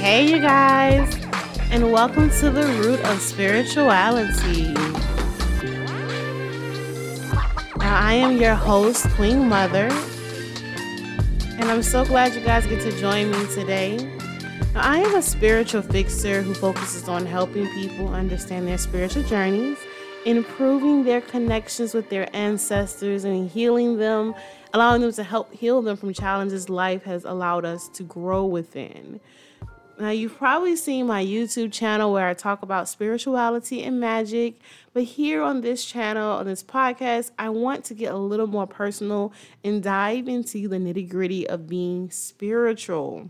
Hey, you guys, and welcome to the Root of Spirituality. Now, I am your host, Queen Mother, and I'm so glad you guys get to join me today. Now, I am a spiritual fixer who focuses on helping people understand their spiritual journeys, improving their connections with their ancestors and healing them, allowing them to help heal them from challenges life has allowed us to grow within. Now, you've probably seen my YouTube channel where I talk about spirituality and magic, but here on this channel, on this podcast, I want to get a little more personal and dive into the nitty-gritty of being spiritual.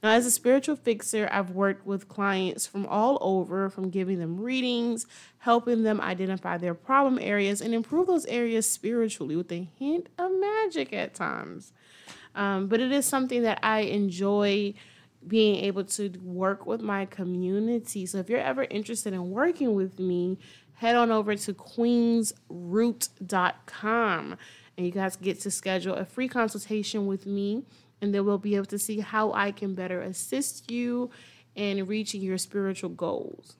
Now, as a spiritual fixer, I've worked with clients from all over, from giving them readings, helping them identify their problem areas, and improve those areas spiritually with a hint of magic at times. But it is something that I enjoy being able to work with my community. So if you're ever interested in working with me, head on over to queensroot.com, and you guys get to schedule a free consultation with me. And then we'll be able to see how I can better assist you in reaching your spiritual goals.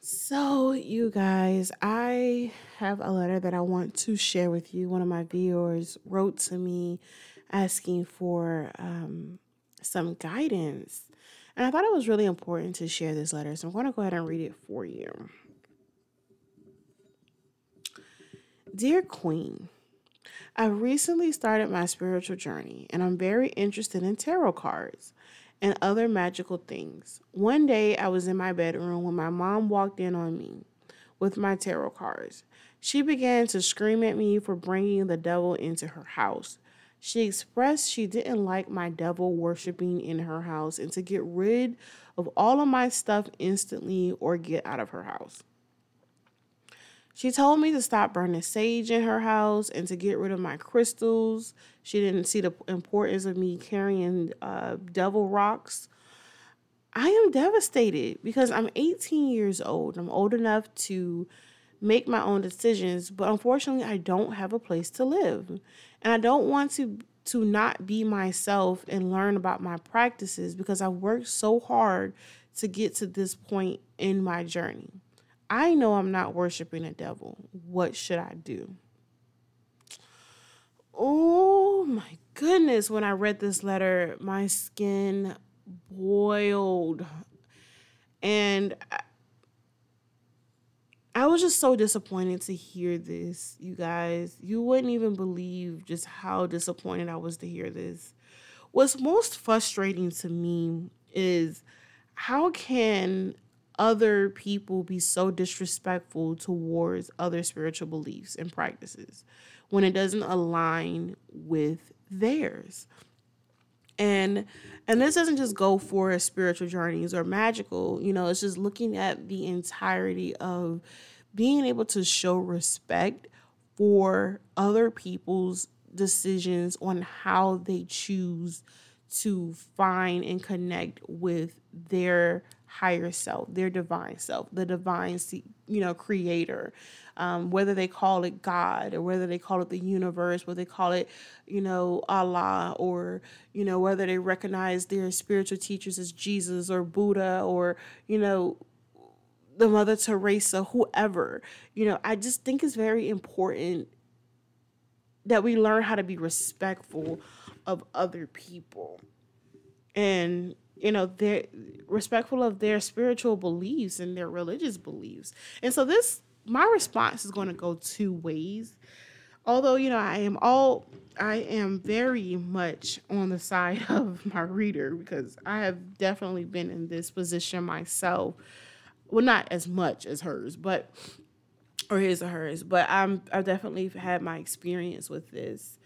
So, you guys, I have a letter that I want to share with you. One of my viewers wrote to me asking for some guidance. And I thought it was really important to share this letter. So I'm going to go ahead and read it for you. Dear Queen, I recently started my spiritual journey, and I'm very interested in tarot cards and other magical things. One day, I was in my bedroom when my mom walked in on me with my tarot cards. She began to scream at me for bringing the devil into her house. She expressed she didn't like my devil worshiping in her house and to get rid of all of my stuff instantly or get out of her house. She told me to stop burning sage in her house and to get rid of my crystals. She didn't see the importance of me carrying devil rocks. I am devastated because I'm 18 years old. I'm old enough to make my own decisions, but unfortunately, I don't have a place to live. And I don't want to not be myself and learn about my practices because I worked so hard to get to this point in my journey. I know I'm not worshiping a devil. What should I do? Oh my goodness. When I read this letter, my skin boiled. And I was just so disappointed to hear this, you guys. You wouldn't even believe just how disappointed I was to hear this. What's most frustrating to me is how can other people be so disrespectful towards other spiritual beliefs and practices when it doesn't align with theirs. And this doesn't just go for spiritual journeys or magical, you know, it's just looking at the entirety of being able to show respect for other people's decisions on how they choose to find and connect with their higher self, their divine self, the divine, you know, creator, whether they call it God or whether they call it the universe, whether they call it, you know, Allah, or, you know, whether they recognize their spiritual teachers as Jesus or Buddha or, you know, the Mother Teresa, whoever. You know, I just think it's very important that we learn how to be respectful of other people and, you know, they're respectful of their spiritual beliefs and their religious beliefs. And so my response is going to go two ways. Although, you know, I am very much on the side of my reader because I have definitely been in this position myself. Well, not as much as hers, but, or his or hers, but I've definitely had my experience with this.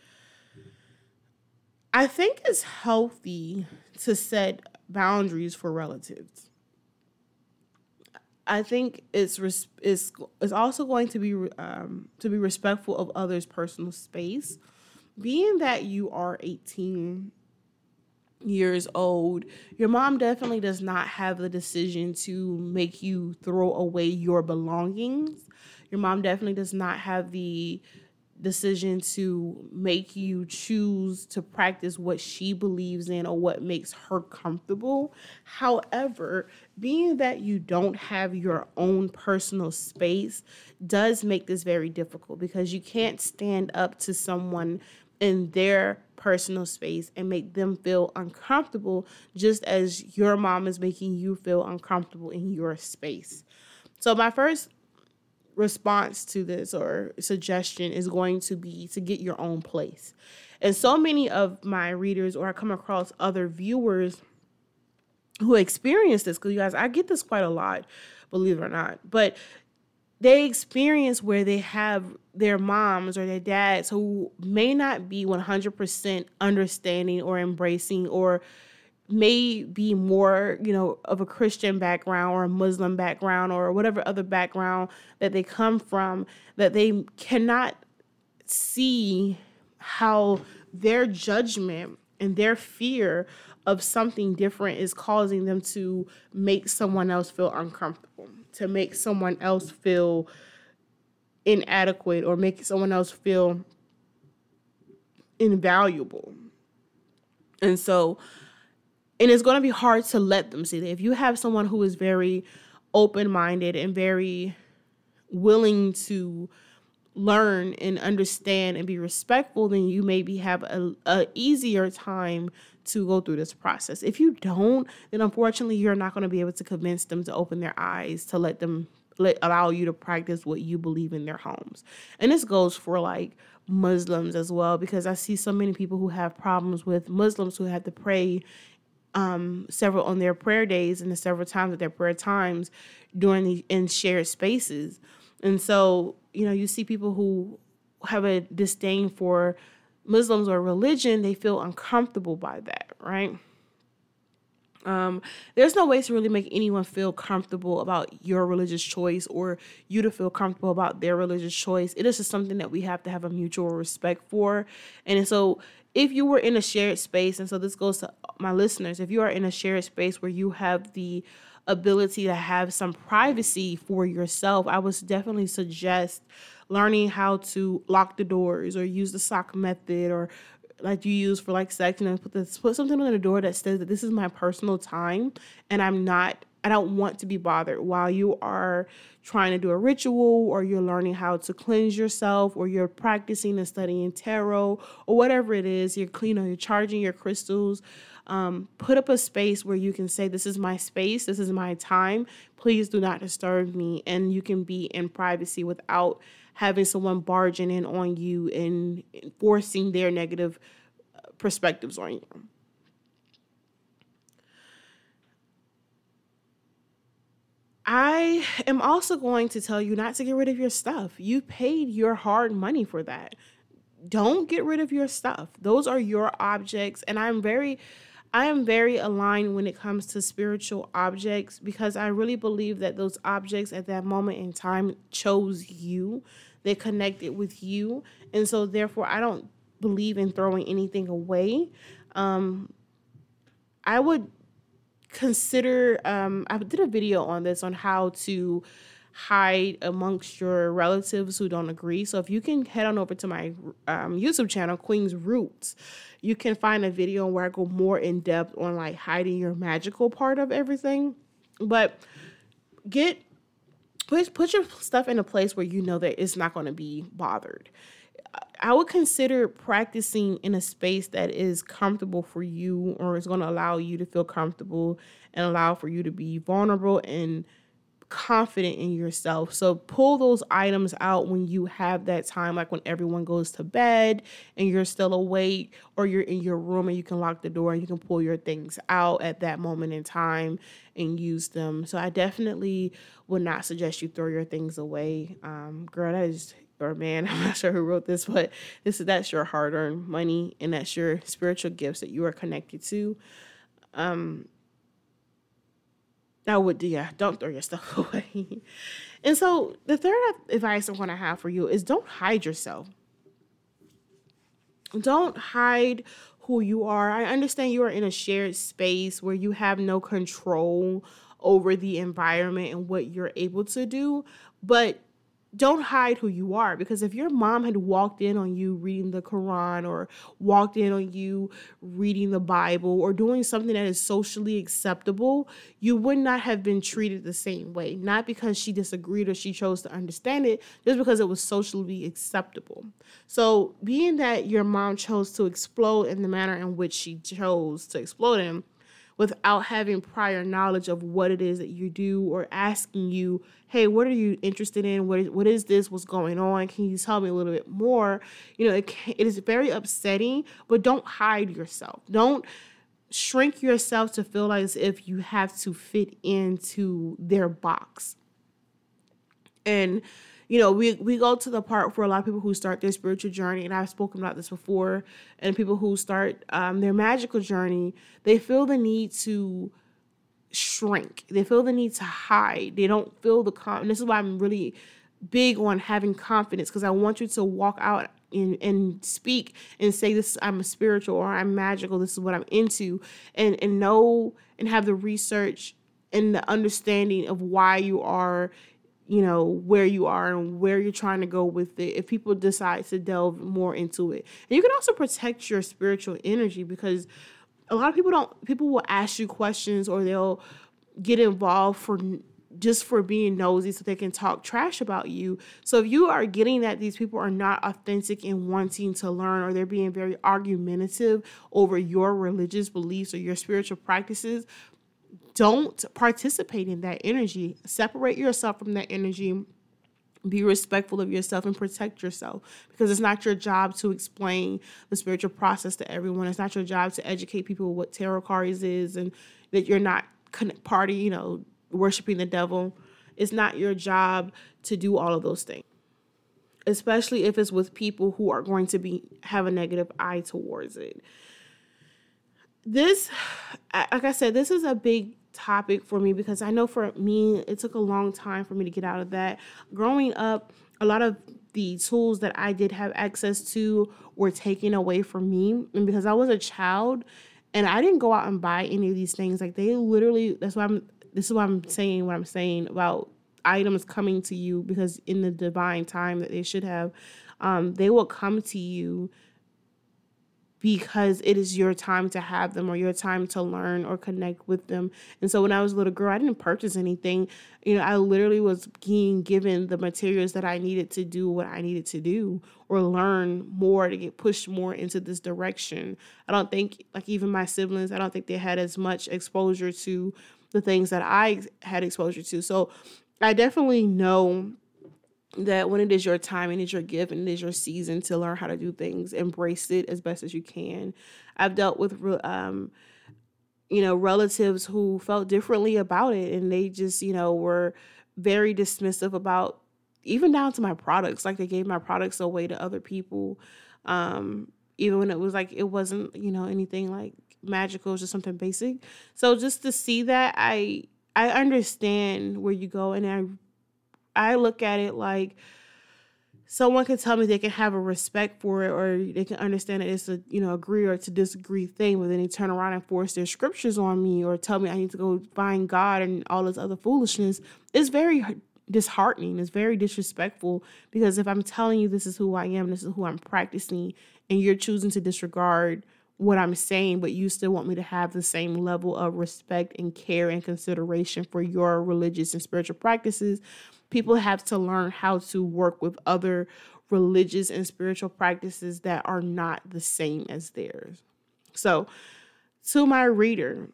I think it's healthy to set boundaries for relatives. I think it's also going to be respectful of others' personal space. Being that you are 18 years old, your mom definitely does not have the decision to make you throw away your belongings. Your mom definitely does not have the decision to make you choose to practice what she believes in or what makes her comfortable. However, being that you don't have your own personal space does make this very difficult, because you can't stand up to someone in their personal space and make them feel uncomfortable, just as your mom is making you feel uncomfortable in your space. So my first response to this or suggestion is going to be to get your own place. And so many of my readers, or I come across other viewers who experience this, because you guys, I get this quite a lot, believe it or not, but they experience where they have their moms or their dads who may not be 100% understanding or embracing, or may be more, of a Christian background or a Muslim background or whatever other background that they come from, that they cannot see how their judgment and their fear of something different is causing them to make someone else feel uncomfortable, to make someone else feel inadequate, or make someone else feel invaluable. And it's going to be hard to let them see that. If you have someone who is very open-minded and very willing to learn and understand and be respectful, then you maybe have a easier time to go through this process. If you don't, then unfortunately you're not going to be able to convince them to open their eyes, to allow you to practice what you believe in their homes. And this goes for Muslims as well, because I see so many people who have problems with Muslims who have to pray several on their prayer days and the several times at their prayer times during in shared spaces. And so, you see people who have a disdain for Muslims or religion, they feel uncomfortable by that, right? There's no way to really make anyone feel comfortable about your religious choice, or you to feel comfortable about their religious choice. It is just something that we have to have a mutual respect for. And so if you were in a shared space, and so this goes to my listeners, if you are in a shared space where you have the ability to have some privacy for yourself, I would definitely suggest learning how to lock the doors or use the sock method, or you use for sex, put something on the door that says that this is my personal time, and I don't want to be bothered while you are trying to do a ritual, or you're learning how to cleanse yourself, or you're practicing and studying tarot, or whatever it is, you're charging your crystals. Put up a space where you can say, this is my space, this is my time, please do not disturb me. And you can be in privacy without having someone barging in on you and forcing their negative perspectives on you. I am also going to tell you not to get rid of your stuff. You paid your hard money for that. Don't get rid of your stuff. Those are your objects. And I am very aligned when it comes to spiritual objects, because I really believe that those objects at that moment in time chose you. They connected with you. And so therefore, I don't believe in throwing anything away. I would consider, I did a video on this, on how to hide amongst your relatives who don't agree. So if you can head on over to my YouTube channel, Queen's Roots, you can find a video where I go more in depth on hiding your magical part of everything. But put your stuff in a place where you know that it's not going to be bothered. I would consider practicing in a space that is comfortable for you, or is going to allow you to feel comfortable and allow for you to be vulnerable and confident in yourself. So pull those items out when you have that time, when everyone goes to bed and you're still awake, or you're in your room and you can lock the door and you can pull your things out at that moment in time and use them. So I definitely would not suggest you throw your things away. Girl, that is... or man, I'm not sure who wrote this, but that's your hard-earned money, and that's your spiritual gifts that you are connected to. Don't throw your stuff away. And so the third advice I want to have for you is, don't hide yourself. Don't hide who you are. I understand you are in a shared space where you have no control over the environment and what you're able to do, but Don't hide who you are, because if your mom had walked in on you reading the Quran or walked in on you reading the Bible or doing something that is socially acceptable, you would not have been treated the same way. Not because she disagreed or she chose to understand it, just because it was socially acceptable. So being that your mom chose to explode in the manner in which she chose to explode in, without having prior knowledge of what it is that you do or asking you, hey, what are you interested in? What is this? What's going on? Can you tell me a little bit more? You know, it is very upsetting, but don't hide yourself. Don't shrink yourself to feel as if you have to fit into their box. And, you know, we go to the part for a lot of people who start their spiritual journey, and I've spoken about this before, and people who start their magical journey, they feel the need to shrink. They feel the need to hide. They don't feel the confidence. This is why I'm really big on having confidence, because I want you to walk out and speak and say, this, I'm a spiritual, or I'm magical, this is what I'm into, and know and have the research and the understanding of why you are, you know, where you are and where you're trying to go with it, if people decide to delve more into it. And you can also protect your spiritual energy, because a lot of people will ask you questions, or they'll get involved for being nosy so they can talk trash about you. So if you are getting that these people are not authentic in wanting to learn, or they're being very argumentative over your religious beliefs or your spiritual practices, don't participate in that energy. Separate yourself from that energy. Be respectful of yourself and protect yourself, because it's not your job to explain the spiritual process to everyone. It's not your job to educate people what tarot cards is and that you're not worshiping the devil. It's not your job to do all of those things, especially if it's with people who are going to have a negative eye towards it. This, like I said, this is a big topic for me, because I know for me, it took a long time for me to get out of that. Growing up, a lot of the tools that I did have access to were taken away from me. And because I was a child and I didn't go out and buy any of these things, like they literally, this is why I'm saying what I'm saying about items coming to you, because in the divine time that they should have, they will come to you, because it is your time to have them or your time to learn or connect with them. And so when I was a little girl, I didn't purchase anything. You know, I literally was being given the materials that I needed to do what I needed to do or learn more to get pushed more into this direction. I don't think, like even my siblings, I don't think they had as much exposure to the things that I had exposure to. So I definitely know that when it is your time and it's your gift and it is your season to learn how to do things, embrace it as best as you can. I've dealt with, relatives who felt differently about it, and they just, were very dismissive about, even down to my products. Like they gave my products away to other people, even when it was like it wasn't, anything like magical, it was just something basic. So just to see that, I understand where you go, and I look at it like someone can tell me they can have a respect for it, or they can understand that it's a, agree or to disagree thing, but then they turn around and force their scriptures on me or tell me I need to go find God and all this other foolishness. It's very disheartening. It's very disrespectful, because if I'm telling you this is who I am, this is who I'm practicing, and you're choosing to disregard what I'm saying, but you still want me to have the same level of respect and care and consideration for your religious and spiritual practices. People have to learn how to work with other religious and spiritual practices that are not the same as theirs. So, to my reader,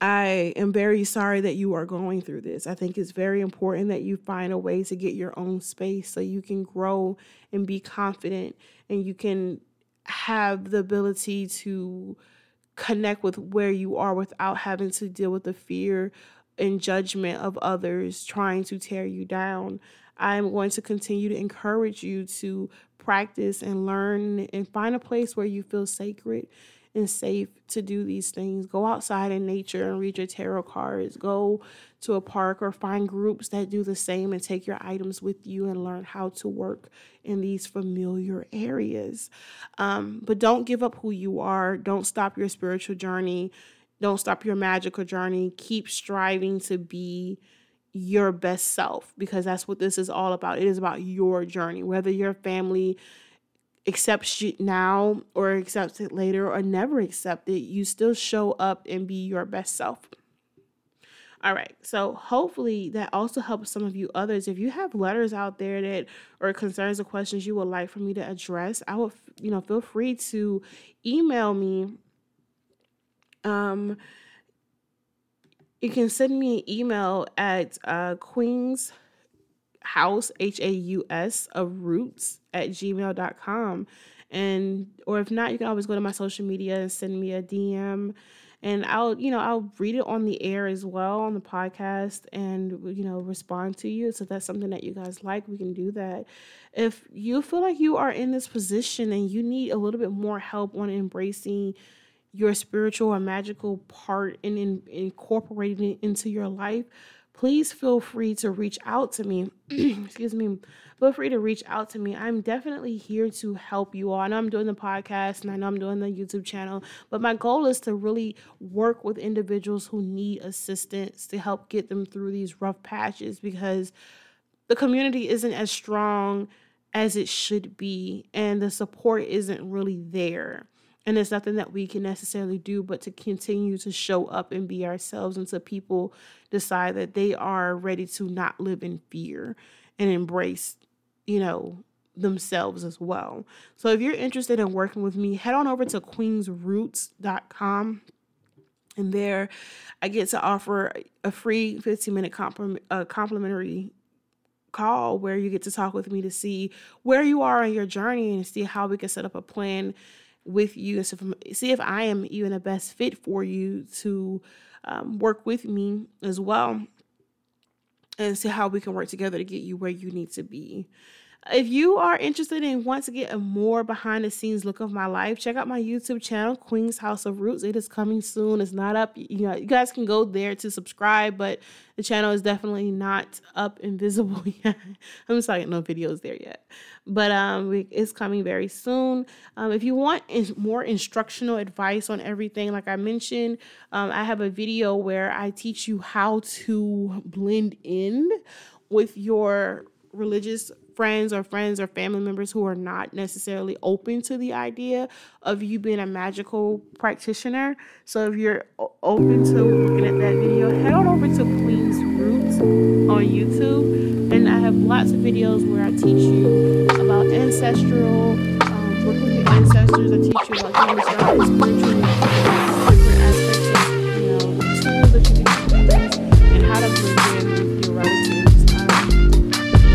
I am very sorry that you are going through this. I think it's very important that you find a way to get your own space so you can grow and be confident, and you can have the ability to connect with where you are without having to deal with the fear and judgment of others trying to tear you down. I'm going to continue to encourage you to practice and learn and find a place where you feel sacred and safe to do these things. Go outside in nature and read your tarot cards. Go to a park or find groups that do the same and take your items with you and learn how to work in these familiar areas. But don't give up who you are. Don't stop your spiritual journey. Don't stop your magical journey. Keep striving to be your best self, because that's what this is all about. It is about your journey, whether your family accepts you now or accepts it later or never accept it, you still show up and be your best self. All right, so hopefully that also helps some of you others. If you have letters out there that or concerns or questions you would like for me to address, I would, feel free to email me. You can send me an email at Queen's House, Haus, of Roots at gmail.com. And, or if not, you can always go to my social media and send me a DM. And I'll read it on the air as well on the podcast and, respond to you. So if that's something that you guys like, we can do that. If you feel like you are in this position and you need a little bit more help on embracing your spiritual or magical part and incorporating it into your life, please feel free to reach out to me. Excuse me. Feel free to reach out to me. I'm definitely here to help you all. I know I'm doing the podcast and I know I'm doing the YouTube channel, but my goal is to really work with individuals who need assistance to help get them through these rough patches, because the community isn't as strong as it should be and the support isn't really there. And there's nothing that we can necessarily do but to continue to show up and be ourselves until people decide that they are ready to not live in fear and embrace, themselves as well. So if you're interested in working with me, head on over to queensroot.com. And there I get to offer a free 15-minute complimentary call where you get to talk with me to see where you are on your journey and see how we can set up a plan with you, and so see if I am even a best fit for you to work with me as well, and see how we can work together to get you where you need to be. If you are interested and want to get a more behind the scenes look of my life, check out my YouTube channel, Queen's House of Roots. It is coming soon. It's not up. You guys can go there to subscribe, but the channel is definitely not up and visible yet. I'm sorry, no videos there yet. But it's coming very soon. If you want more instructional advice on everything, like I mentioned, I have a video where I teach you how to blend in with your religious friends or family members who are not necessarily open to the idea of you being a magical practitioner. So if you're open to looking at that video, head on over to Queen's Roots on YouTube. And I have lots of videos where I teach you about ancestral, working with your ancestors. I teach you about human service, spiritual, different aspects of, tools that you can use and how to blend in with your relatives.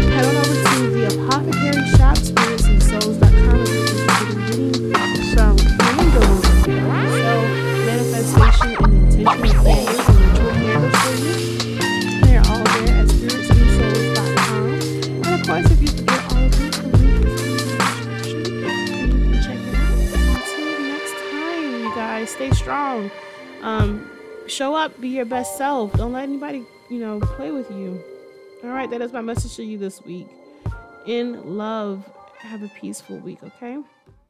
Head on over to the apothecary shop, spiritsandsouls.com, and you can get reading from candles. So, manifestation and intention of candles and ritual candles for you. They're all there at spiritsandsouls.com. And of course, if you forget all of it, the link is in the description. And you can check it out. Until next time, you guys, stay strong. Show up, be your best self. Don't let anybody, play with you. All right, that is my message to you this week. In love, have a peaceful week, okay?